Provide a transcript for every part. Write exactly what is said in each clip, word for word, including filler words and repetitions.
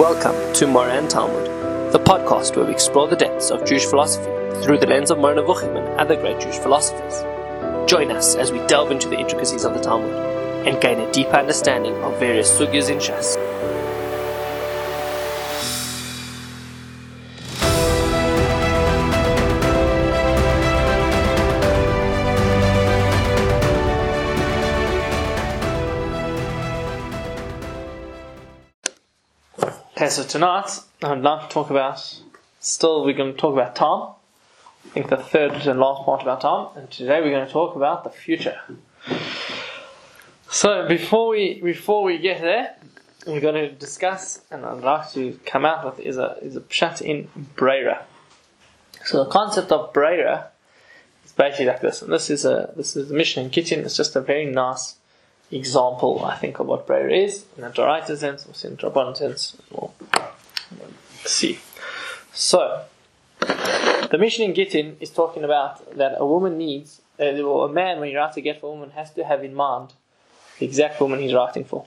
Welcome to Moreh Talmud, the podcast where we explore the depths of Jewish philosophy through the lens of Moreh Nevukhim and other great Jewish philosophers. Join us as we delve into the intricacies of the Talmud and gain a deeper understanding of various sugyas in Shas. Okay, so tonight I would like to talk about, still we're going to talk about time, I think the third and last part about time, and today we're going to talk about the future. So before we before we get there, we're going to discuss, and I'd like to come out with, is a, is a Pshat in Breira. So the concept of Breira is basically like this, and this is a this is the Mishnah in Gittin. It's just a very nice example, I think, of what Breira is in a Doraita sense, or in a Rabbanan sense, or see. So, the Mishnah in Gittin is talking about that a woman needs, uh, or a man, when he writes a get for a woman, has to have in mind the exact woman he's writing for.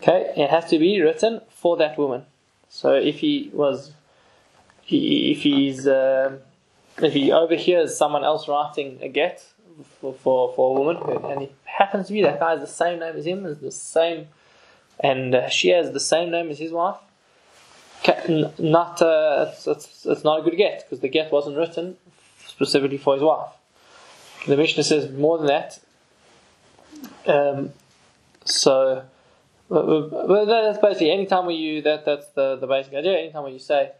Okay, it has to be written for that woman. So, if he was, he, if he's, uh, if he overhears someone else writing a get for for, for a woman, and he happens to be that guy has the same name as him, is the same, and uh, she has the same name as his wife. Can, not uh, it's, it's, it's not a good get, because the get wasn't written specifically for his wife. The Mishnah says more than that. Um, so, well, that's basically any time where you that that's the, the basic idea. Any time where you say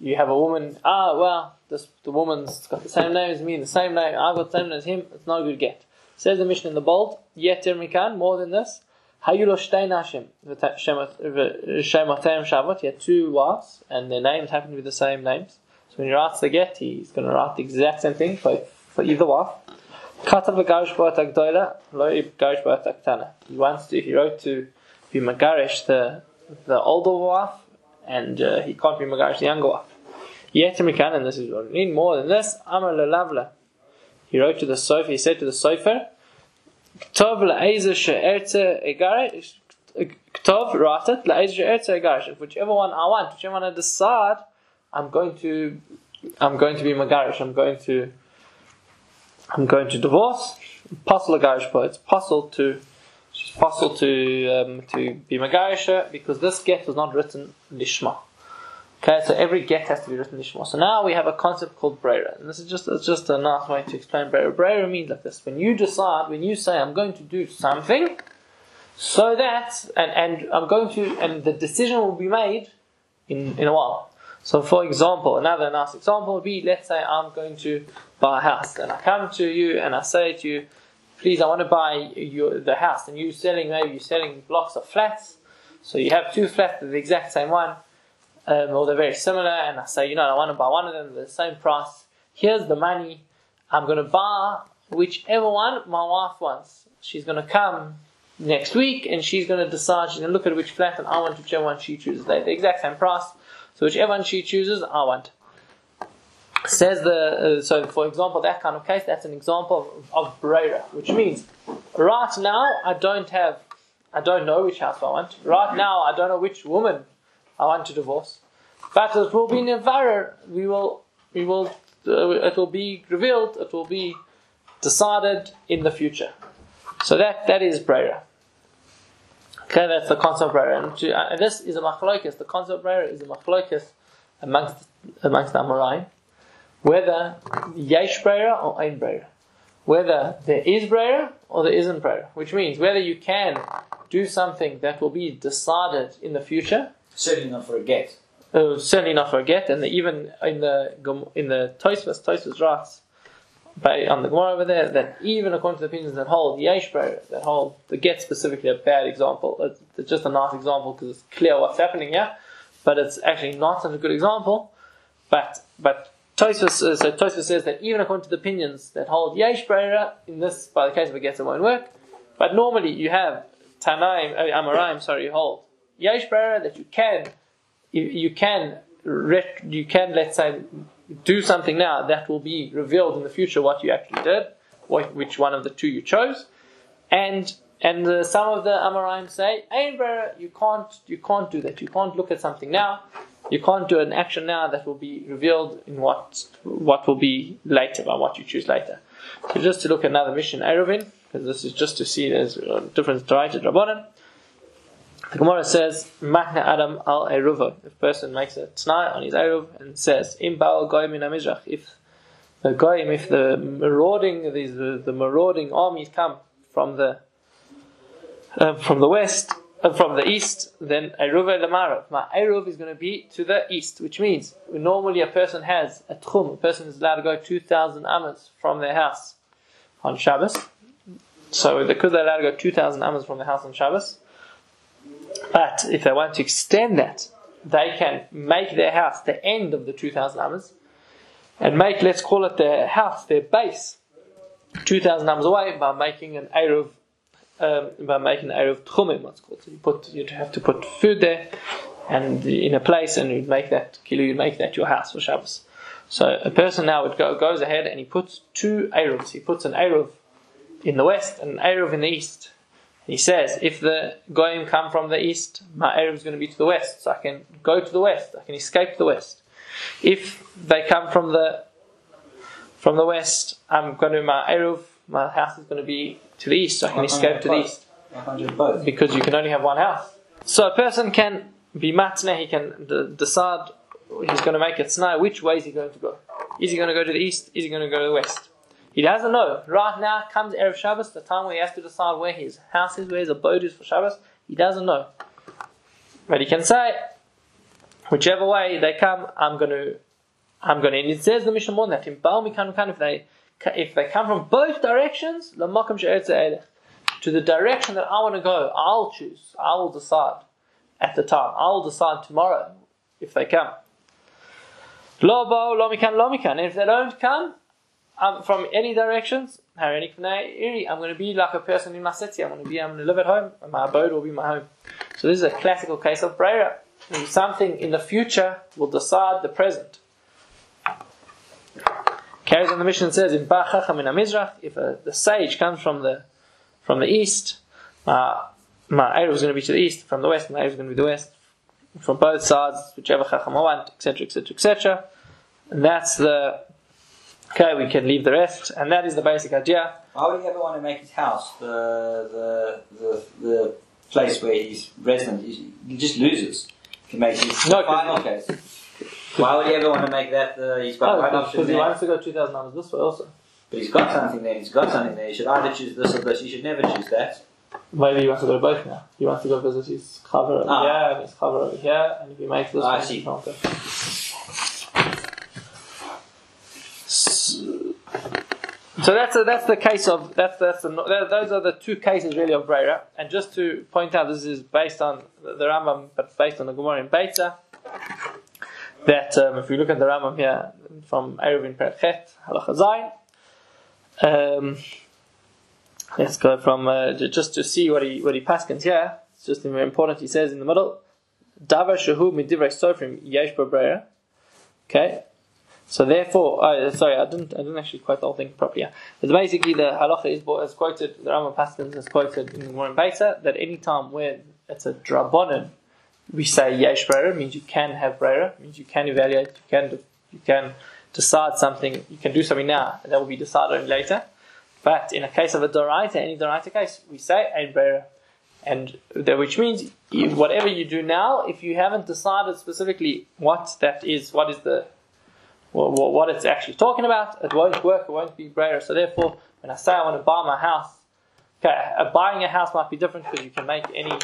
you have a woman, ah, well, this the woman's got the same name as me, the same name, I've got the same name as him. It's not a good get. Says the Mishnah in the bold, Yeter Mikan, more than this, Hayulo Shtei Nashim, Shematem Shavot, he had two wives, and their names happen to be the same names. So when he writes the get, he's going to write the exact same thing for, for either wife. Katav V'Garish B'At Agdoila, Lo Garish B'At Aktana. He wants to, he wrote to be Megarish, the, the older wife, and uh, he can't be Megarish, the younger wife. Yeter Mikan, and this is what we need, more than this, Amar Lelavla. He wrote to the sofer, he said to the sofer, Ktov la'ezer she'ertze egarish, Ktov write it, la'ezer she'ertze egarish. Whichever one I want, whichever one I decide, I'm going to, I'm going to be megarish, I'm going to, I'm going to divorce. Posel egarish, but it's posel to, it's posel to, um, to be megarisher, because this get was not written lishma. Okay, so every get has to be written lishma. So now we have a concept called Breira. And this is just, it's just a nice way to explain Breira. Breira means like this. When you decide, when you say, I'm going to do something, so that, and, and I'm going to, and the decision will be made in, in a while. So for example, another nice example would be, let's say I'm going to buy a house. And I come to you and I say to you, please, I want to buy your, the house. And you're selling, maybe you're selling blocks of flats. So you have two flats, the exact same one. Um, or they're very similar, and I say, you know, I want to buy one of them at the same price. Here's the money. I'm going to buy whichever one my wife wants. She's going to come next week, and she's going to decide, she's going to look at which flat, and I want whichever one she chooses. They're the exact same price, so whichever one she chooses, I want. Says the, uh, so for example, that kind of case, that's an example of, of Breira, which means, right now, I don't have, I don't know which house I want. Right now, I don't know which woman I want to divorce, but it will be nevarer. We will, we will. Uh, it will be revealed. It will be decided in the future. So that that is Breira. Okay, that's the concept of Breira, and, to, uh, and this is a machlokas. The concept of Breira is a machlokas amongst amongst the Amoraim, whether yesh Breira or ein Breira, whether there is Breira or there isn't Breira, which means whether you can do something that will be decided in the future. Certainly not for a get. Uh, certainly not for a get, and the, even in the in the Tosfos, Tosfos writes by, on the Gemara over there that even according to the opinions that hold yesh Breira, that hold the get specifically a bad example. It's, it's just a nice example because it's clear what's happening here, but it's actually not such a good example. But but Tosfos uh, so Tosfos says that even according to the opinions that hold yesh Breira, in this by the case of a get it won't work. But normally you have Tanaim, uh, Amoraim, sorry, hold yesh Breira, that you can, you, you can, you can, let's say, do something now that will be revealed in the future what you actually did, or which one of the two you chose, and And uh, some of the Amoraim say, "Ein Breira, you can't, you can't do that. You can't look at something now. You can't do an action now that will be revealed in what what will be later by what you choose later." So just to look at another mission, Eruvin, because this is just to see there's a difference. Deraita Rabbanan. The Gemara says, "Matna Adam al Eruvo." If a person makes a Tznai on his Eruv and says, "Im ba'al goy min hamizrach," if the goyim, if the marauding these the, the marauding armies come from the Uh, from the west, uh, from the east, then Eruv Lamarav. My Eruv is going to be to the east, which means normally a person has a Tchum. A person is allowed to go two thousand amas from their house on Shabbos. So because they're allowed to go two thousand amas from their house on Shabbos, but if they want to extend that, they can make their house the end of the two thousand amas and make, let's call it their house, their base, two thousand amas away by making an Eruv. Um, by making an Erev Tchumim, what's called. So you put, you'd have to put food there, and in a place, and you'd make that kilo, you'd make that your house for Shabbos. So a person now would go goes ahead and he puts two Eruvs. He puts an Eruv in the west and an Eruv in the east. He says, if the goyim come from the east, my Eruv is going to be to the west, so I can go to the west. I can escape the west. If they come from the from the west, I'm going to my Eruv. My house is going to be to the east, so I can escape to the east. Because you can only have one house. So a person can be matneh, he can d- decide he's going to make a tznai, which way is he going to go? Is he going to go to the east? Is he going to go to the west? He doesn't know. Right now comes Erev Shabbos, the time where he has to decide where his house is, where his abode is for Shabbos. He doesn't know. But he can say, whichever way they come, I'm going to, I'm going to. And it says the Mishnah more than that. In Baal Mikan Mikan, if they If they come from both directions, to the direction that I want to go, I'll choose. I will decide at the time. I will decide tomorrow if they come. And if they don't come um, from any directions, I'm going to be like a person in Masetzia. I'm going to be. I'm going to live at home, and my abode will be my home. So this is a classical case of Breira. Something in the future will decide the present. Carries on the mission and says, "If uh, the sage comes from the from the east, uh, my Eruv is going to be to the east. From the west, my Eruv is going to be the west. From both sides, whichever chacham I want, et cetera, et cetera, et cetera." And that's the okay. We can leave the rest, and that is the basic idea. Why would he ever want to make his house the the the, the place where he's resident? He just loses. He can make his no, final case. Why would he ever want to make that? Uh, he's got one option there. Because he wants to go two thousand hours this way also. But he's got something there. He's got something there. He should either choose this or this. He should never choose that. Maybe he wants to go to both now. He wants to go visit his cover over ah. here and his cover over here. And if he makes this, ah, I see. He can't go. So that's a, that's the case of that's that's the, those are the two cases really of Breira. And just to point out, this is based on the Rambam, but based on the Gemara in Beitza. That um, if you look at the Rambam here from Eruvin Perchet Halacha Zayin, let's go from uh, just to see what he what he paskins here. It's just very important. He says in the middle, Davar Shehu Midivrei Sofrim Yesh Bo Breira. Okay, so therefore, oh, sorry, I didn't I didn't actually quote the whole thing properly. But basically, the halacha is, is quoted. The Rambam paskins is quoted in the Gemara in Beitza that any time when it's a drabonin, we say yesh breira, means you can have breira, means you can evaluate, you can you can decide something, you can do something now, and that will be decided on later. But in a case of a doraita, any doraita case, we say ein breira, and that, which means if, whatever you do now, if you haven't decided specifically what that is, what is the what, what it's actually talking about, it won't work. It won't be breira. So therefore, when I say I want to buy my house, okay, buying a house might be different because you can make any.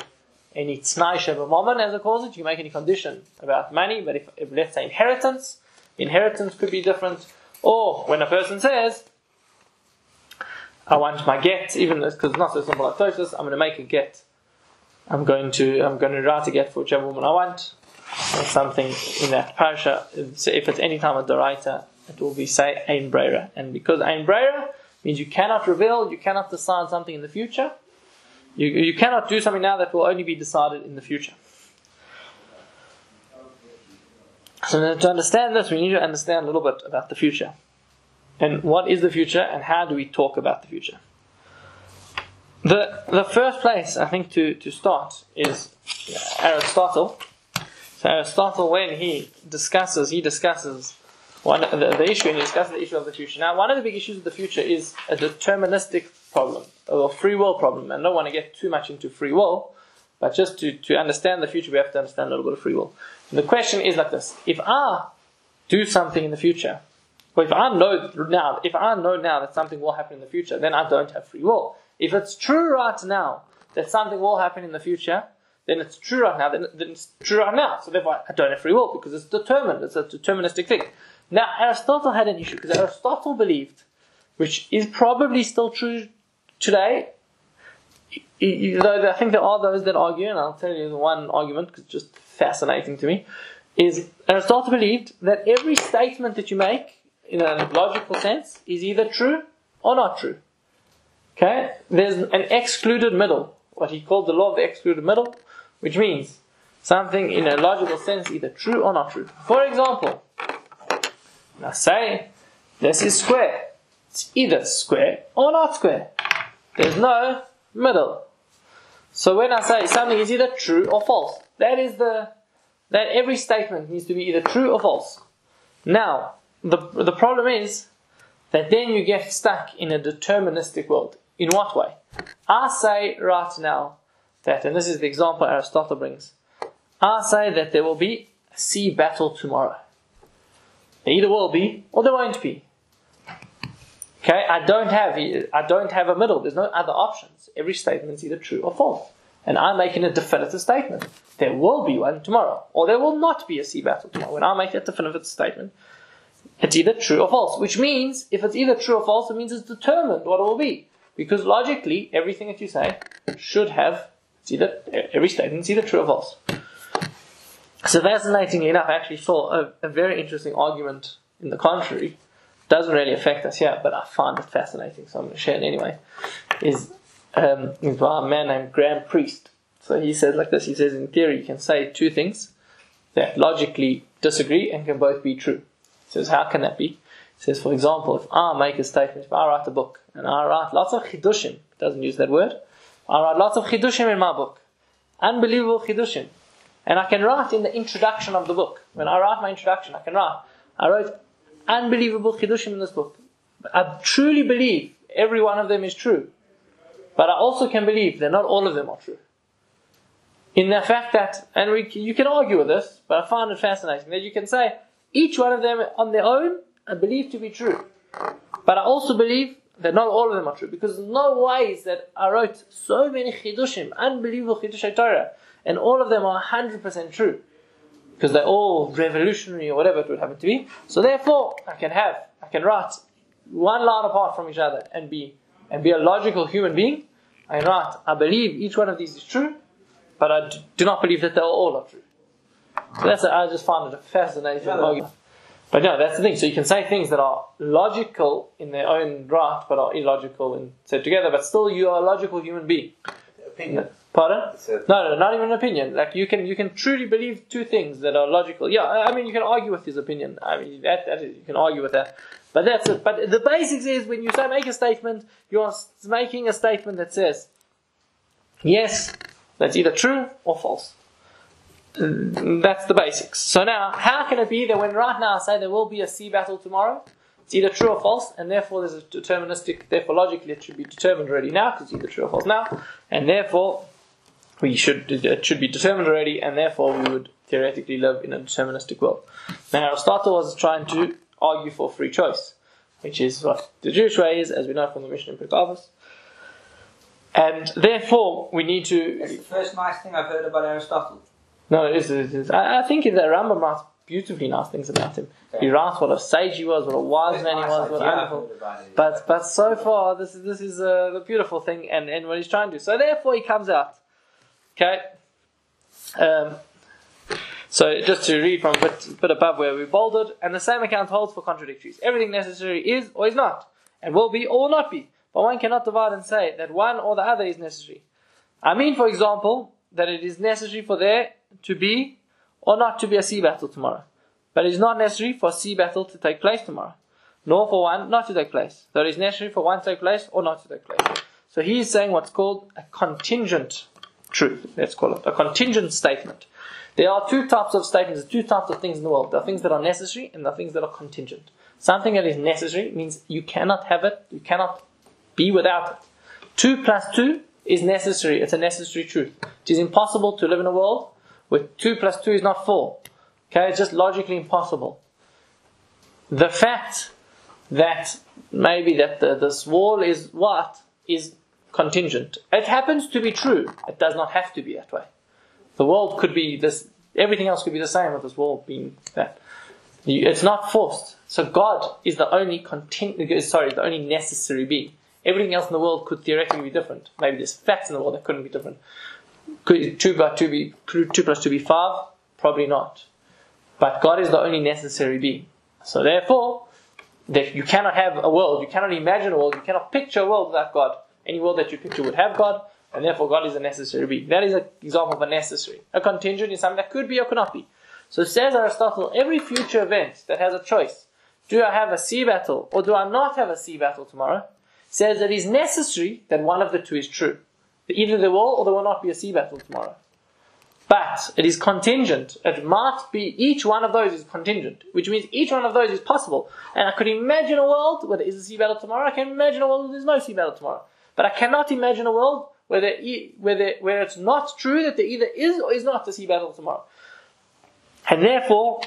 Any tznai shebamammon, as it calls it, you make any condition about money. But if, if let's say inheritance, inheritance could be different. Or when a person says, "I want my get," even because it's not so simple like Tosfos, I'm going to make a get. I'm going to I'm going to write a get for whichever woman I want. Or something in that parasha. So if it's any time of doraita, it will be say ein breira, and because ein breira means you cannot reveal, you cannot decide something in the future. You you cannot do something now that will only be decided in the future. So to understand this, we need to understand a little bit about the future. And what is the future, and how do we talk about the future? The the first place I think to, to start is Aristotle. So Aristotle, when he discusses, he discusses one the, the issue, and he discusses the issue of the future. Now, one of the big issues of the future is a deterministic problem, or free will problem. And I don't want to get too much into free will, but just to, to understand the future, we have to understand a little bit of free will. And the question is like this: if I do something in the future, or if I know now, if I know now that something will happen in the future, then I don't have free will. If it's true right now that something will happen in the future, then it's true right now, then, then it's true right now. So therefore, I don't have free will because it's determined. It's a deterministic thing. Now, Aristotle had an issue because Aristotle believed, which is probably still true today, though I think there are those that argue, and I'll tell you the one argument because it's just fascinating to me, is Aristotle believed that every statement that you make in a logical sense is either true or not true. Okay, there's an excluded middle, what he called the law of the excluded middle, which means something in a logical sense either true or not true. For example, now say this is square. It's either square or not square. There's no middle. So when I say something is either true or false, that is the that every statement needs to be either true or false. Now, the the problem is that then you get stuck in a deterministic world. In what way? I say right now that, and this is the example Aristotle brings, I say that there will be a sea battle tomorrow. There either will be or there won't be. Okay, I don't have I don't have a middle. There's no other options. Every statement is either true or false. And I'm making a definitive statement. There will be one tomorrow, or there will not be a sea battle tomorrow. When I make that definitive statement, it's either true or false, which means if it's either true or false, it means it's determined what it will be. Because logically, everything that you say should have, it's either, every statement is either true or false. So fascinatingly enough, I actually saw a, a very interesting argument in the contrary. Doesn't really affect us here, but I find it fascinating, so I'm going to share it anyway. Is, um, is by a man named Graham Priest. So he says like this, he says in theory you can say two things that logically disagree and can both be true. He says, how can that be? He says, for example, if I make a statement, if I write a book, and I write lots of Chiddushim, doesn't use that word, I write lots of Chiddushim in my book, unbelievable Chiddushim, and I can write in the introduction of the book, when I write my introduction, I can write, I wrote unbelievable Chiddushim in this book, I truly believe every one of them is true, but I also can believe that not all of them are true. In the fact that, and we, you can argue with this, but I find it fascinating, that you can say, each one of them on their own I believe to be true. But I also believe that not all of them are true. Because no way is that I wrote so many Chidushim, unbelievable Chidushim Torah, and all of them are one hundred percent true. Because they're all revolutionary or whatever it would happen to be. So therefore, I can have, I can write one line apart from each other and be and be a logical human being. I write, I believe each one of these is true, but I do not believe that they all are true. So that's a, I just find it a fascinating yeah, argument. But no, that's the thing. So you can say things that are logical in their own right, but are illogical and said together. But still, you are a logical human being. Opinion. Pardon? A... No, no, not even an opinion. Like you can, you can truly believe two things that are logical. Yeah, I mean, you can argue with his opinion. I mean, that, that is, you can argue with that. But that's it. But the basics is when you say make a statement, you are making a statement that says, yes, that's either true or false. That's the basics. So now, how can it be that when right now I say there will be a sea battle tomorrow, it's either true or false, and therefore there's a deterministic, therefore logically it should be determined already now, because it's either true or false now, and therefore we should it should be determined already, and therefore we would theoretically live in a deterministic world. Now Aristotle was trying to argue for free choice, which is what the Jewish way is, as we know from the Mishnah in Pirkei Avos. And therefore we need to... That's the first nice thing I've heard about Aristotle. No, it is. It is. I, I think that Rambam writes beautifully nice things about him. Okay. He writes what a sage he was, what a wise man he was, what wonderful. But but so far, this is this is uh, the beautiful thing, and, and what he's trying to do. So therefore, he comes out. Okay. Um. So just to read from a bit, bit above where we bolded, and the same account holds for contradictories. Everything necessary is or is not, and will be or will not be. But one cannot divide and say that one or the other is necessary. I mean, for example, that it is necessary for there to be or not to be a sea battle tomorrow. But it is not necessary for a sea battle to take place tomorrow, nor for one not to take place, though it is necessary for one to take place or not to take place. So he is saying what's called a contingent truth, let's call it, a contingent statement. There are two types of statements, two types of things in the world. There are things that are necessary and there are things that are contingent. Something that is necessary means you cannot have it, you cannot be without it. Two plus two is necessary, it's a necessary truth. It is impossible to live in a world where two plus two is not four. Okay, it's just logically impossible. The fact that maybe that the, this wall is what is contingent. It happens to be true. It does not have to be that way. The world could be this. Everything else could be the same with this world being that. It's not forced. So God is the only contingent. Sorry, the only necessary being. Everything else in the world could theoretically be different. Maybe there's facts in the world that couldn't be different. Could two plus two be two plus two be five? Probably not. But God is the only necessary being. So therefore, that you cannot have a world, you cannot imagine a world, you cannot picture a world without God. Any world that you picture would have God, and therefore God is a necessary being. That is an example of a necessary. A contingent is something that could be or could not be. So says Aristotle, every future event that has a choice, do I have a sea battle or do I not have a sea battle tomorrow, says that it is necessary that one of the two is true. That either there will or there will not be a sea battle tomorrow. But it is contingent. It might be, each one of those is contingent, which means each one of those is possible. And I could imagine a world where there is a sea battle tomorrow. I can imagine a world where there is no sea battle tomorrow. But I cannot imagine a world where, there, where, there, where it's not true that there either is or is not a sea battle tomorrow. And therefore,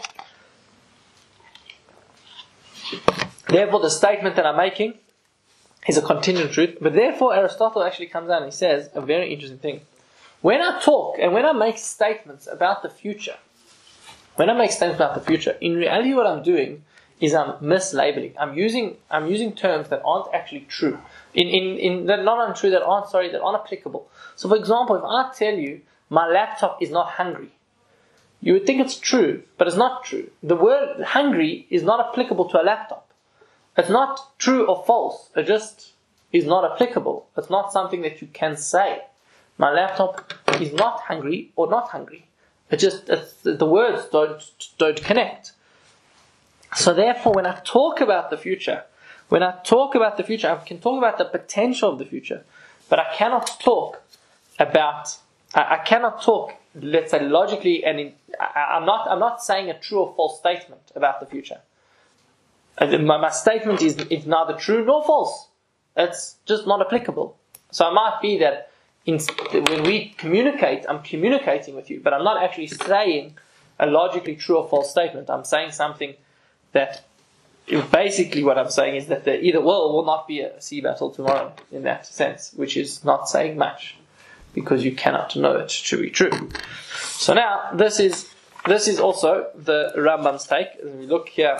therefore the statement that I'm making is a contingent truth. But therefore Aristotle actually comes out and he says a very interesting thing. When I talk and when I make statements about the future, when I make statements about the future, in reality what I'm doing is I'm mislabeling. I'm using I'm using terms that aren't actually true. In in, in that not untrue, that aren't sorry, that aren't applicable. So for example, if I tell you my laptop is not hungry, you would think it's true, but it's not true. The word hungry is not applicable to a laptop. It's not true or false. It just is not applicable. It's not something that you can say. My laptop is not hungry or not hungry. It just it's, the words don't don't connect. So therefore, when I talk about the future, when I talk about the future, I can talk about the potential of the future, but I cannot talk about. I, I cannot talk, let's say, logically, and in, I, I'm not. I'm not saying a true or false statement about the future. My, my statement is is neither true nor false. It's just not applicable. So it might be that. In, when we communicate, I'm communicating with you, but I'm not actually saying a logically true or false statement. I'm saying something that basically what I'm saying is that the either will will not be a sea battle tomorrow in that sense, which is not saying much because you cannot know it to be true. So now this is this is also the Rambam's take. As we look here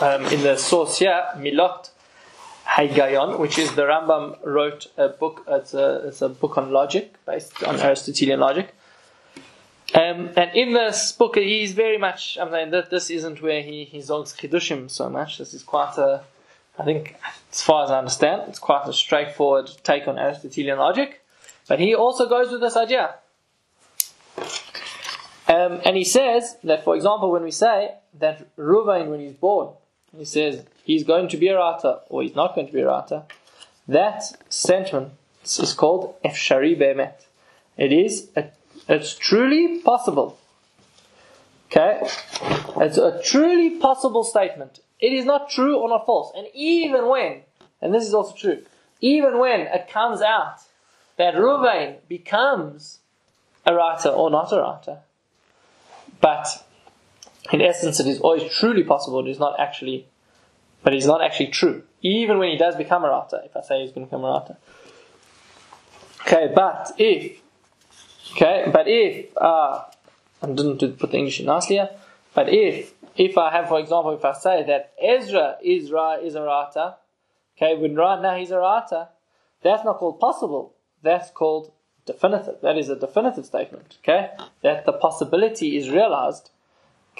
um, in the source here, Milot Haigayon, which is the Rambam wrote a book, it's a, it's a book on logic, based on Aristotelian logic. Um, and in this book, he's very much, I mean, that this isn't where he, he zongs Chiddushim so much. This is quite a, I think, as far as I understand, it's quite a straightforward take on Aristotelian logic. But he also goes with this idea. Um, and he says that, for example, when we say that Ruvain, when he's born, he says he's going to be a rata or he's not going to be a rata, that sentiment is called Efshari Bemet. It is, a, it's truly possible. Okay? It's a truly possible statement. It is not true or not false. And even when, and this is also true, even when it comes out that Ruvain becomes a rata or not a rata, but in essence, it is always truly possible. It is not actually, but it is not actually true. Even when he does become a rata, if I say he's going to become a rata. Okay, but if, okay, but if, uh, I didn't put the English in nicely here. But if, if I have, for example, if I say that Ezra is ra is a rata, okay, when right now he's a rata, that's not called possible. That's called definitive. That is a definitive statement. Okay, that the possibility is realized.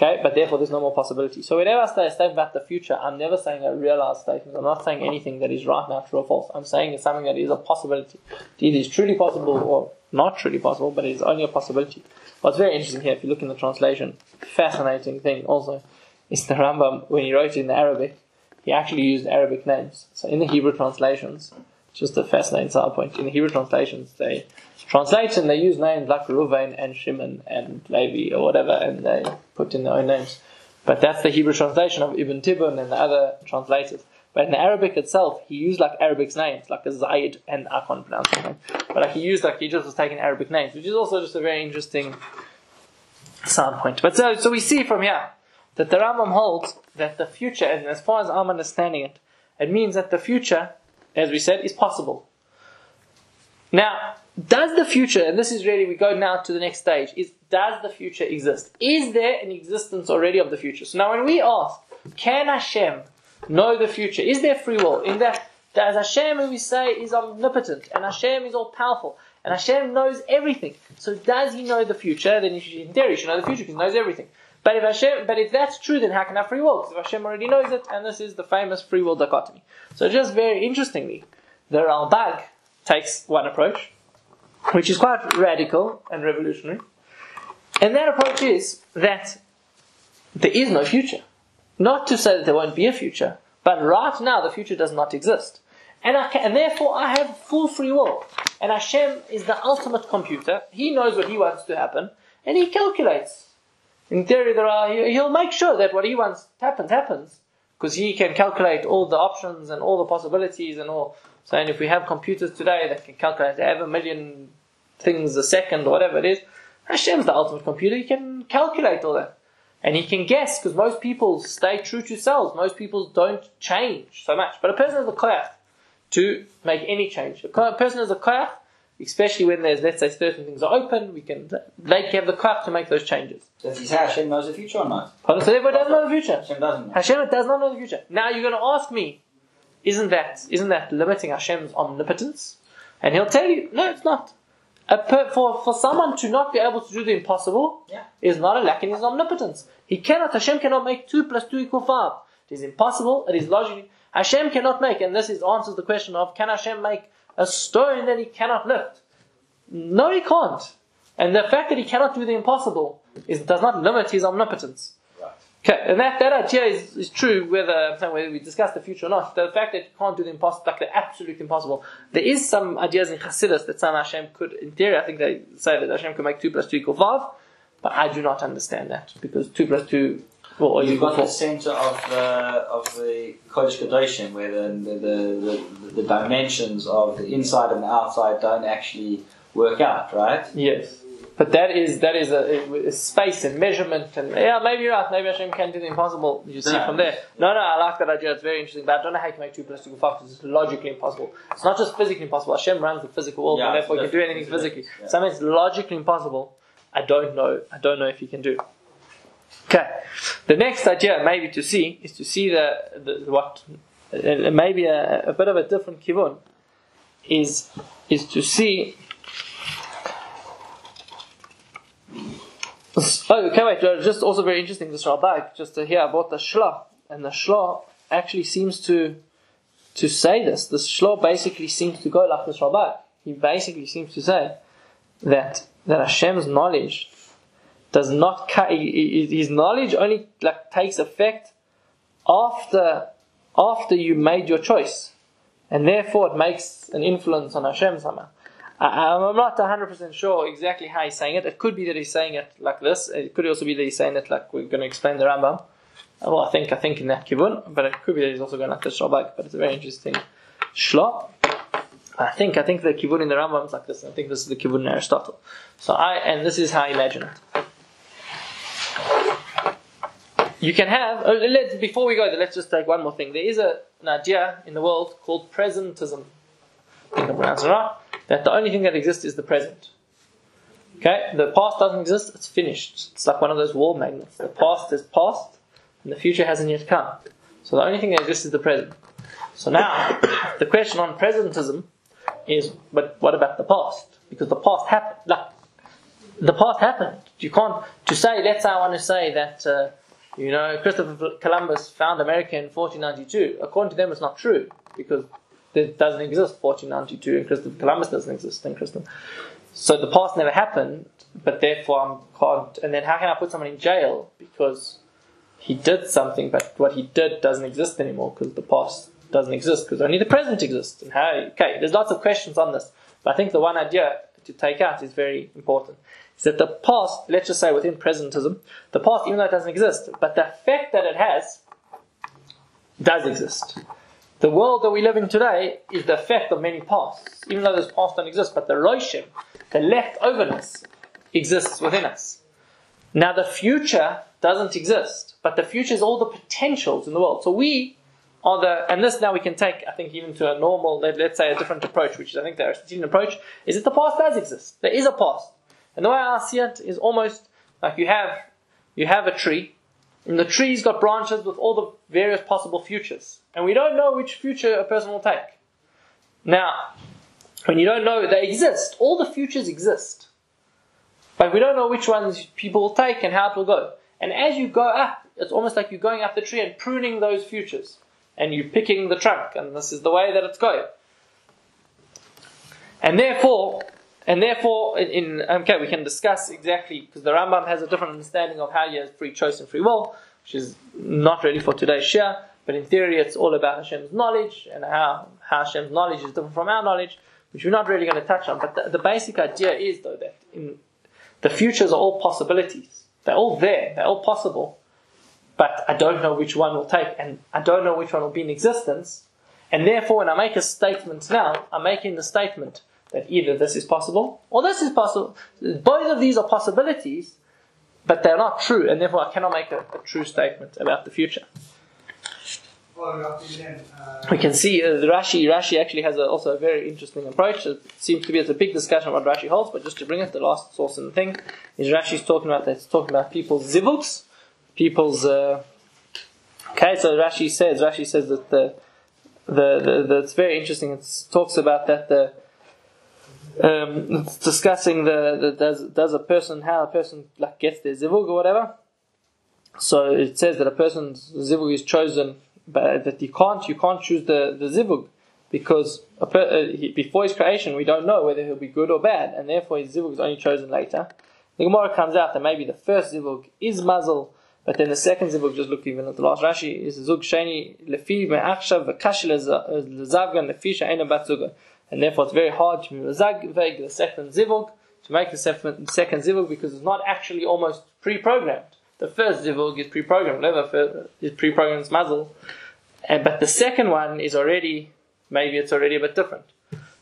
Okay, but therefore there's no more possibility. So whenever I say a statement about the future, I'm never saying a realized statement. I'm not saying anything that is right now true or false. I'm saying it's something that is a possibility. It either is truly possible or not truly possible, but it is only a possibility. What's very interesting here, if you look in the translation, fascinating thing also, is the Rambam, when he wrote it in Arabic, he actually used Arabic names. So in the Hebrew translations, just a fascinating side point. In the Hebrew translations, they translate and they use names like Reuven and Shimon and Levi or whatever, and they put in their own names. But that's the Hebrew translation of Ibn Tibbun and the other translators. But in the Arabic itself, he used like Arabic's names, like a Zaid, and I can't pronounce the name. But like he used, like he just was taking Arabic names, which is also just a very interesting side point. But so, so we see from here that the Rambam holds that the future, and as far as I'm understanding it, it means that the future, as we said, is possible. Now, does the future, and this is really, we go now to the next stage, is does the future exist? Is there an existence already of the future? So now when we ask, can Hashem know the future? Is there free will? In that, does Hashem, who we say, is omnipotent, and Hashem is all-powerful, and Hashem knows everything. So does He know the future? Then in theory, He should know the future, because He knows everything. But if Hashem, but if that's true, then how can I free will? Because if Hashem already knows it, and this is the famous free will dichotomy. So just very interestingly, the Ralbag takes one approach, which is quite radical and revolutionary. And that approach is that there is no future. Not to say that there won't be a future, but right now the future does not exist. And, I can, and therefore I have full free will. And Hashem is the ultimate computer. He knows what He wants to happen, and He calculates. In theory, there are, He'll make sure that what He wants happens, happens. Because He can calculate all the options and all the possibilities and all. So, and if we have computers today that can calculate, they have a million things a second or whatever it is, Hashem's the ultimate computer. He can calculate all that. And He can guess, because most people stay true to selves. Most people don't change so much. But a person has the koyach to make any change. A person has the koyach, especially when there's, let's say, certain things are open, we can they can have the craft to make those changes. Does He say Hashem knows the future or not? So everyone doesn't know the future. Hashem doesn't know. Hashem does not know the future. Now you're going to ask me, isn't that isn't that limiting Hashem's omnipotence? And He'll tell you, no, it's not. A per, for for someone to not be able to do the impossible yeah. is not a lack in His omnipotence. He cannot. Hashem cannot make two plus two equal five. It is impossible. It is logically Hashem cannot make, and this is answers the question of can Hashem make a stone that He cannot lift? No, He can't. And the fact that He cannot do the impossible is, does not limit His omnipotence. Right. Okay, and that, that idea is, is true whether, whether we discuss the future or not. The fact that He can't do the impossible, like the absolute impossible. There is some ideas in Hasidus that some Hashem could, in theory, I think they say that Hashem could make two plus two equal five, but I do not understand that, because two plus two... Well, or you've got the centre of the of the Kodesh Kadoshim, where the the, the the the dimensions of the inside and the outside don't actually work out, right? Yes, but that is that is a, a space and measurement, and yeah, maybe you're right. Maybe Hashem can do the impossible. You see no. from there. No, no, I like that idea. It's very interesting, but I don't know how you can make two plus two equal five, because it's logically impossible. It's not just physically impossible. Hashem runs the physical world, yeah, and therefore you can do anything physically. Yeah. Something that's logically impossible, I don't know. I don't know if you can do. Okay, the next idea maybe to see is to see the, the what uh, maybe a, a bit of a different kivun is is to see. Oh, okay, wait, just also very interesting this Ralbag, just to hear about the Shla, and the Shla actually seems to to say this. The Shla basically seems to go like this Ralbag. He basically seems to say that that Hashem's knowledge does not, His knowledge only like takes effect after after you made your choice, and therefore it makes an influence on Hashem somehow. I, I'm not one hundred percent sure exactly how he's saying it. It could be that he's saying it like this. It could also be that he's saying it like we're going to explain the Rambam. Well, I think I think in that kivun, but it could be that he's also going like the Shabbat. But it's a very interesting shloh. I think I think the kivun in the Rambam is like this. I think this is the kivun in Aristotle. So I and this is how I imagine it. You can have, uh, let's, before we go there, let's just take one more thing. There is a, an idea in the world called presentism. I think I'm pronouncing it right. That the only thing that exists is the present. Okay? The past doesn't exist, it's finished. It's like one of those wall magnets. The past is past, and the future hasn't yet come. So the only thing that exists is the present. So now, the question on presentism is, but what about the past? Because the past happened. Like, the past happened. You can't, to say, let's say I want to say that... Uh, You know, Christopher Columbus found America in fourteen ninety-two. According to them, it's not true, because it doesn't exist, fourteen ninety-two, and Christopher Columbus doesn't exist. And Christopher. So the past never happened, but therefore I can't... And then how can I put someone in jail? Because he did something, but what he did doesn't exist anymore, because the past doesn't exist because only the present exists. And how? Okay, there's lots of questions on this, but I think the one idea to take out is very important. Is that the past, let's just say within presentism, the past, even though it doesn't exist, but the effect that it has does exist. The world that we live in today is the effect of many pasts, even though those pasts don't exist, but the roshim, the leftoverness, exists within us. Now the future doesn't exist, but the future is all the potentials in the world. So we are the, and this now we can take, I think, even to a normal, let, let's say a different approach, which is, I think, the Aristotelian approach, is that the past does exist. There is a past. And the way I see it is almost like you have, you have a tree, and the tree's got branches with all the various possible futures. And we don't know which future a person will take. Now, when you don't know, they exist. All the futures exist. But we don't know which ones people will take and how it will go. And as you go up, it's almost like you're going up the tree and pruning those futures. And you're picking the trunk, and this is the way that it's going. And therefore... And therefore, in, in okay, we can discuss exactly, because the Rambam has a different understanding of how you have free choice and free will, which is not really for today's share, but in theory it's all about Hashem's knowledge and how, how Hashem's knowledge is different from our knowledge, which we're not really going to touch on. But the, the basic idea is, though, that in the futures are all possibilities. They're all there, they're all possible, but I don't know which one will take, and I don't know which one will be in existence. And therefore, when I make a statement now, I'm making the statement that either this is possible, or this is possible. Both of these are possibilities, but they're not true, and therefore I cannot make a, a true statement about the future. Well, then, uh... we can see uh, the Rashi, Rashi actually has a, also a very interesting approach. It seems to be it's a big discussion on what Rashi holds, but just to bring it, the last source in the thing, is Rashi's talking about, that's talking about people's zivugs, people's... Uh... Okay, so Rashi says, Rashi says that the... the, the, the it's very interesting, it talks about that the Um, it's discussing the, the does does a person how a person like gets their zivug or whatever. So it says that a person's zivug is chosen, but that you can't you can't choose the, the zivug because a per, uh, he, before his creation we don't know whether he'll be good or bad, and therefore his zivug is only chosen later. The Gemara comes out that maybe the first zivug is mazel, but then the second zivug, just look even at the last Rashi, is zug sheni lefi me'achshav v'kashi lezavgan lefi she'ena bat zuga. And therefore it's very hard to make the second zivug, to make the second zivug, because it's not actually almost pre-programmed. The first zivug is pre-programmed, never is pre-programmed as mazel. And, but the second one is already, maybe it's already a bit different.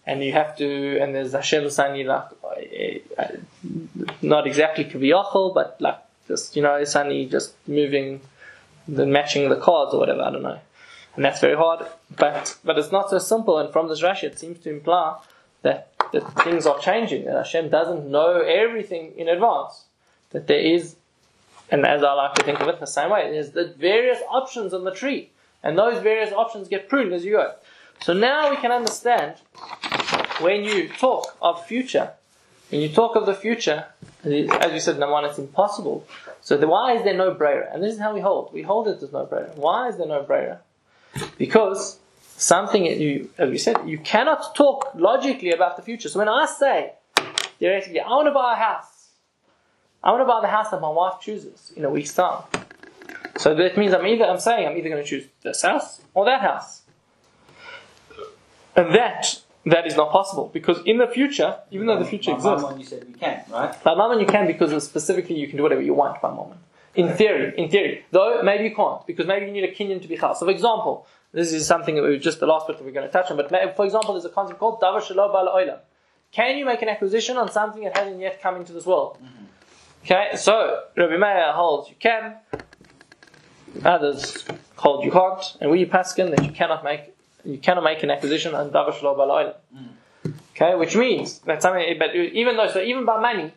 And you have to, and there's Hashem Sani, like, not exactly kaviyachol, but like, just, you know, Sani just moving, the matching the cards or whatever, I don't know. And that's very hard, but but it's not so simple. And from this Rashi, it seems to imply that, that things are changing, that Hashem doesn't know everything in advance. That there is, and as I like to think of it the same way, there's the various options on the tree, and those various options get pruned as you go. So now we can understand when you talk of future, when you talk of the future, as you said, number one, it's impossible. So the, why is there no Breira? And this is how we hold. We hold that there's no Breira. Why is there no Breira? Because something, you, as we said, you cannot talk logically about the future. So when I say, theoretically, I want to buy a house. I want to buy the house that my wife chooses in a week's time. So that means I'm either, I'm saying I'm either going to choose this house or that house. And that, that is not possible. Because in the future, even though the future exists. By Mammon you said you can, right? By Mammon you can, because specifically you can do whatever you want by Mammon. In theory, in theory. Though, maybe you can't, because maybe you need a Kenyan to be chal. So, for example, this is something that we just the last bit that we're going to touch on, but for example, there's a concept called Davar Shelo Ba La'Olam. Can you make an acquisition on something that hasn't yet come into this world? Mm-hmm. Okay, so, Rabbi Meir holds you can, others hold you can't, and we paskin that you cannot make you cannot make an acquisition on Davar Shelo Ba La'Olam. Mm. Okay, which means that something, but even though, so even by money,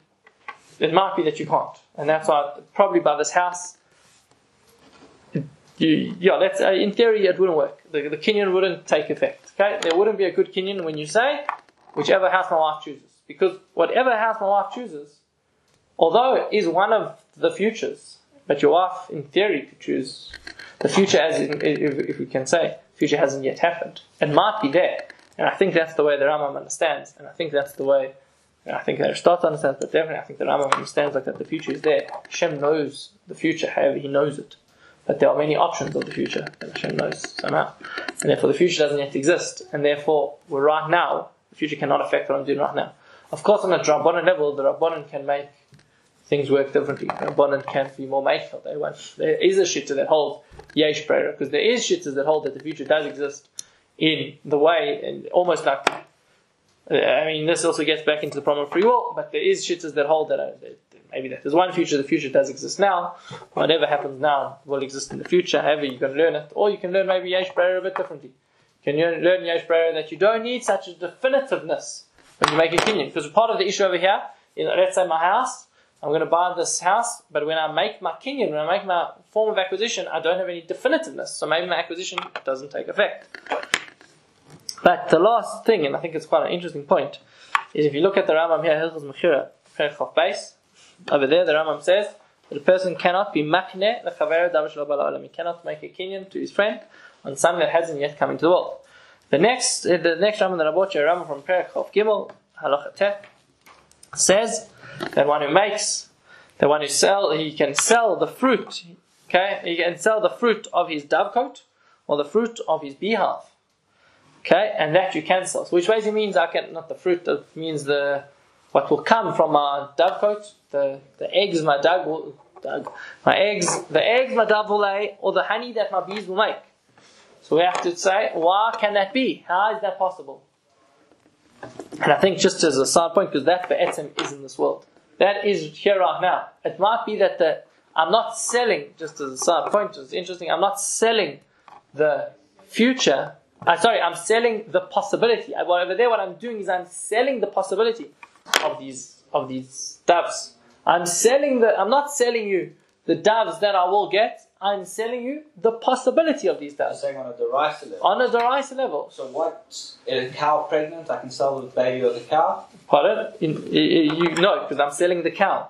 it might be that you can't, and that's why probably by this house, you, yeah. Let's uh, in theory it wouldn't work. The, the Kenyan wouldn't take effect. Okay, there wouldn't be a good Kenyan when you say whichever house my wife chooses, because whatever house my wife chooses, although it is one of the futures, but your wife in theory could choose the future as in, if, if we can say future hasn't yet happened. It might be there, and I think that's the way the Rambam understands, and I think that's the way. I think Aristotle understands, but definitely I think the Rambam understands like that the future is there. Hashem knows the future, however he knows it. that there are many options of the future, and Hashem knows somehow. And therefore the future doesn't yet exist, and therefore we're right now, the future cannot affect what I'm doing right now. Of course, on a Rabbanan level, the Rabbanan can make things work differently. The Rabbanan can be more mindful. They want, there is a shitta that holds Yesh Breira, because there is shittas that hold that the future does exist in the way, and almost like, I mean, this also gets back into the problem of free will, but there is shittas that hold that, uh, that maybe that there's one future, the future does exist now, whatever happens now will exist in the future, however you can learn it, or you can learn maybe Yesh Breira a bit differently. You can learn Yesh Breira that you don't need such a definitiveness when you make a Kinyan, because part of the issue over here is, let's say my house, I'm going to buy this house, but when I make my Kinyan, when I make my form of acquisition, I don't have any definitiveness, so maybe my acquisition doesn't take effect. But the last thing, and I think it's quite an interesting point, is if you look at the Rambam here, Hilchos Mechira, Perek Base, over there the Rambam says that a person cannot be makneh lechaveiro Davar Shelo Ba La'Olam. He cannot make a Kinyan to his friend on something that hasn't yet come into the world. The next, the next Rambam that I brought you, a Rambam from Perek Gimel Halacha Tet, says that one who makes, that one who sell, he can sell the fruit. Okay, he can sell the fruit of his dovecote or the fruit of his beehive. Okay, and that you can sell. So which ways he means I can not the fruit. It means the what will come from my dovecote, the the eggs my dove will, dove, my eggs, the eggs my dove will lay, or the honey that my bees will make. So we have to say, why can that be? How is that possible? And I think just as a side point, because that be'etzim is in this world. That is here right now. It might be that the I'm not selling, just as a side point, it's interesting, I'm not selling the future. I'm sorry, I'm selling the possibility. Well, over there what I'm doing is I'm selling the possibility of these of these doves. I'm selling the I'm not selling you the doves that I will get. I'm selling you the possibility of these doves. You're saying on a derisive level. On a derisive level. So what, is a cow pregnant? I can sell the baby of the cow? Pardon? In, in, you, no, because I'm selling the cow.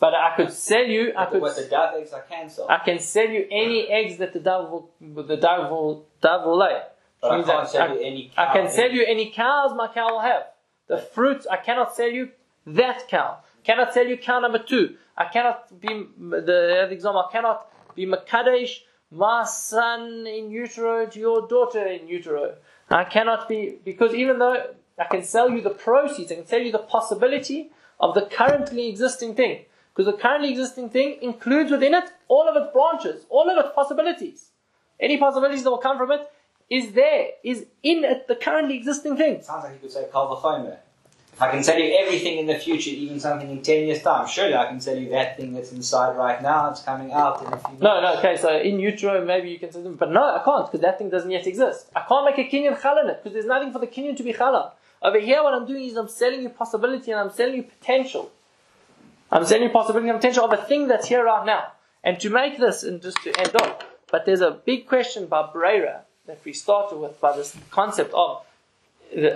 But I could sell you... I could, with the dove eggs I can sell. I can sell you any eggs that the dove will, the dove will, dove will lay. But I can't sell I, you any cow. I can eggs. sell you any cows my cow will have. The fruits, I cannot sell you that cow. Cannot sell you cow number two. I cannot be... The, the example, I cannot... Be Makadesh, my son in utero to your daughter in utero. I cannot be, because even though I can sell you the proceeds, I can sell you the possibility of the currently existing thing. Because the currently existing thing includes within it all of its branches, all of its possibilities. Any possibilities that will come from it is there, is in it the currently existing thing. Sounds like you could say Kal Vachomer. I can sell you everything in the future, even something in ten years' time. Surely I can sell you that thing that's inside right now, it's coming out in a few months. No, no, okay, so in utero maybe you can sell them, but no, I can't, because that thing doesn't yet exist. I can't make a Kinyan challah in it, because there's nothing for the Kinyan to be challah. Over here what I'm doing is I'm selling you possibility and I'm selling you potential. I'm selling you possibility and potential of a thing that's here right now. And to make this, and just to end on, but there's a big question by Breira that we started with, by this concept of,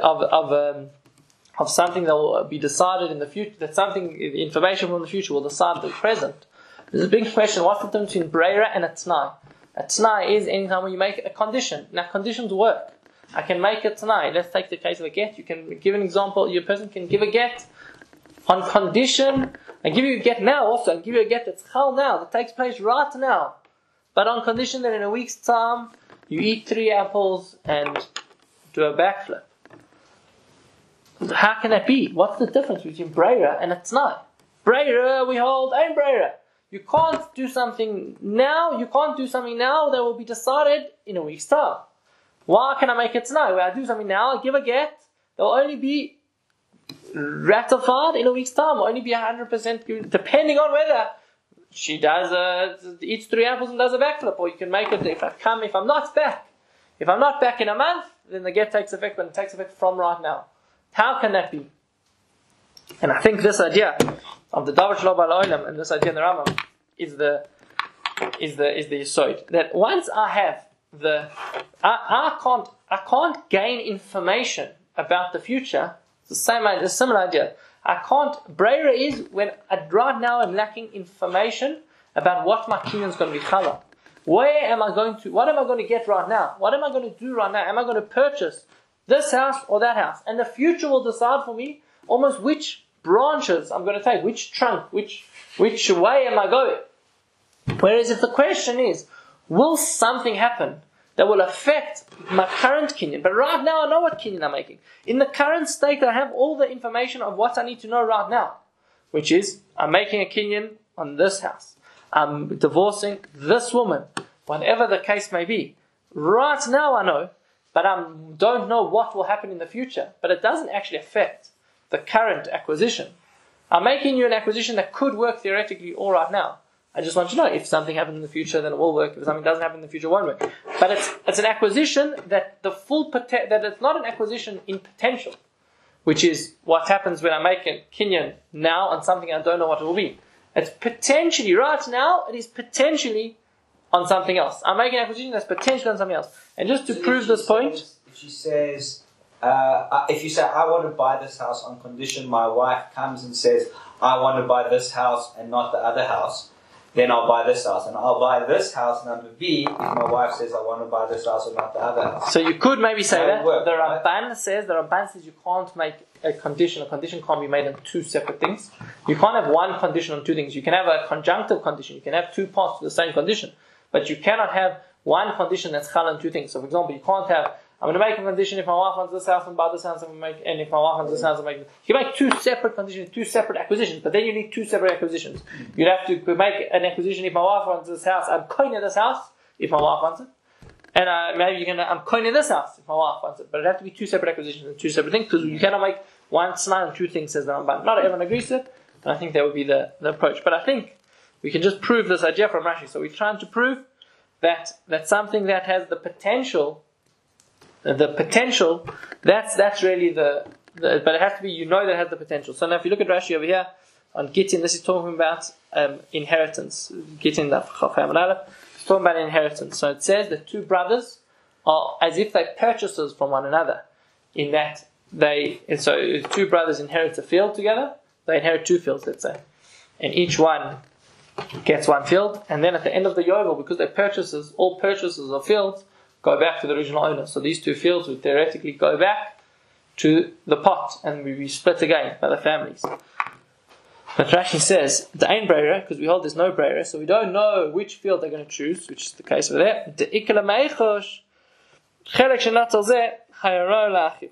of, of, um, of something that will be decided in the future, that something, the information from the future will decide the present. There's a big question, what's the difference between Breira and a Tznai? A Tznai is any time when you make a condition. Now conditions work. I can make a Tznai. Let's take the case of a get. You can give an example, your person can give a get on condition. I give you a get now also, I give you a get that's chal now, that takes place right now. But on condition that in a week's time, you eat three apples and do a backflip. How can that be? What's the difference between Breira and a Tznai? Breira, we hold, ain't Breira. You can't do something now, you can't do something now that will be decided in a week's time. Why can I make a Tznai? Where I do something now, I give a get, that will only be ratified in a week's time, will only be one hundred percent given, depending on whether she does a, eats three apples and does a backflip, or you can make it if I come, if I'm not back. If I'm not back in a month, then the get takes effect, but it takes effect from right now. How can that be? And I think this idea of the Davar Shelo Ba La'Olam and this idea in the Rambam is the is the is the yesod. That once I have the I, I can't I can't gain information about the future. It's the same idea, similar idea. I can't Breira is when I, right now I'm lacking information about what my Kinyan is going to be challah. Where am I going to what am I going to get right now? What am I going to do right now? Am I going to purchase this house or that house? And the future will decide for me almost which branches I'm going to take, which trunk, which which way am I going. Whereas if the question is, will something happen that will affect my current Kenyan? But right now I know what Kenyan I'm making. In the current state, I have all the information of what I need to know right now, which is I'm making a Kenyan on this house. I'm divorcing this woman, whatever the case may be. Right now I know, but I don't know what will happen in the future. But it doesn't actually affect the current acquisition. I'm making you an acquisition that could work theoretically all right now. I just want you to know, if something happens in the future, then it will work. If something doesn't happen in the future, it won't work. But it's it's an acquisition that the full poten- that it's not an acquisition in potential, which is what happens when I make a Kinyan now on something I don't know what it will be. It's potentially, right now, it is potentially on something else. I'm making an acquisition that's potentially on something else. And just to so prove this says, point... If she says, uh, if you say, I want to buy this house on condition my wife comes and says, I want to buy this house and not the other house, then I'll buy this house. And I'll buy this house, number B, if my wife says I want to buy this house and not the other house. So you could maybe say that. that. Work, the Ramban right? says, the Ramban says you can't make a condition. A condition can't be made on two separate things. You can't have one condition on two things. You can have a conjunctive condition. You can have two parts to the same condition. But you cannot have one condition that's chal on two things. So for example, you can't have, I'm going to make a condition if my wife wants this house and buy this house, and, make, and if my wife wants this house, and make this. You can make two separate conditions, two separate acquisitions, but then you need two separate acquisitions. You'd have to make an acquisition if my wife wants this house, I'm koine this house, if my wife wants it. And uh, maybe you can, I'm koine this house, if my wife wants it. But it'd have to be two separate acquisitions and two separate things, because you cannot make one Tznai and two things, says the Rambam. Not everyone agrees with it, and I think that would be the, the approach. But I think we can just prove this idea from Rashi. So we're trying to prove that that something that has the potential, the potential, that's that's really the, the but it has to be, you know, that has the potential. So now if you look at Rashi over here on Gittin, this is talking about um, inheritance. Gittin, it's talking about inheritance. So it says the two brothers are as if they're purchasers from one another, in that they, and so two brothers inherit a field together, they inherit two fields, let's say, and each one gets one field, and then at the end of the Yovel, because they're purchasers, all purchasers of fields go back to the original owner. So these two fields would theoretically go back to the pot, and we be split again by the families. But Rashi says, the ain Breira, because we hold there's no Breira, so we don't know which field they're going to choose, which is the case over there. The ikala meichosh, chelek shenatal zeh, chayaro la'achiv.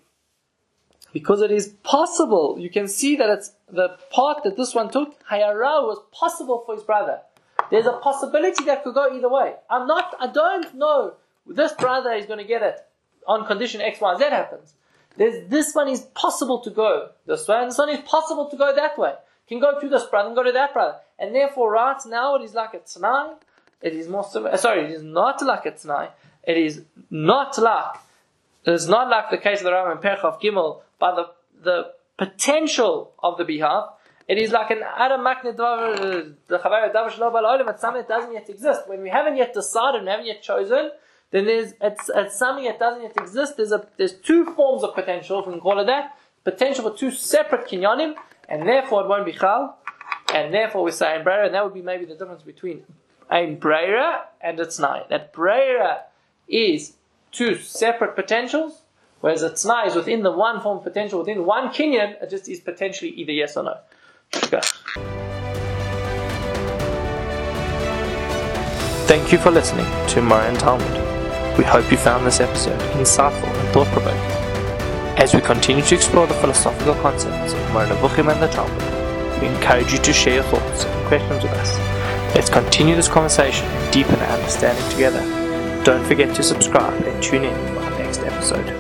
Because it is possible, you can see that it's the part that this one took, Hayara, was possible for his brother. There's a possibility that could go either way. I'm not, I don't know, this brother is going to get it on condition X, Y, Z happens. There's, this one is possible to go this way, and this one is possible to go that way. Can go to this brother and go to that brother. And therefore, right now, it is like a Tznai. It is more, sorry, it is not like a Tznai. It is not like, it is not like the case of the Rambam and Perchov Gimel, by the, the potential of the Bihar. It is like an Adam Makne Davar, the Davar Shelo Ba La'Olam, it's something that doesn't yet exist. When we haven't yet decided, we haven't yet chosen, then there's it's, it's something that doesn't yet exist. There's a, there's two forms of potential, if we can call it that. Potential for two separate Kinyanim, and therefore it won't be Chal, and therefore we say Ein Breira, and that would be maybe the difference between Ein Breira and a Tznai. That Breira is two separate potentials, whereas a Tznai is within the one form of potential, within one Kinyan, it just is potentially either yes or no. Okay. Thank you for listening to Moreh Talmud. We hope you found this episode insightful and thought-provoking. As we continue to explore the philosophical concepts of Moreh Nevukhim and the Talmud, we encourage you to share your thoughts and questions with us. Let's continue this conversation and deepen our understanding together. Don't forget to subscribe and tune in for our next episode.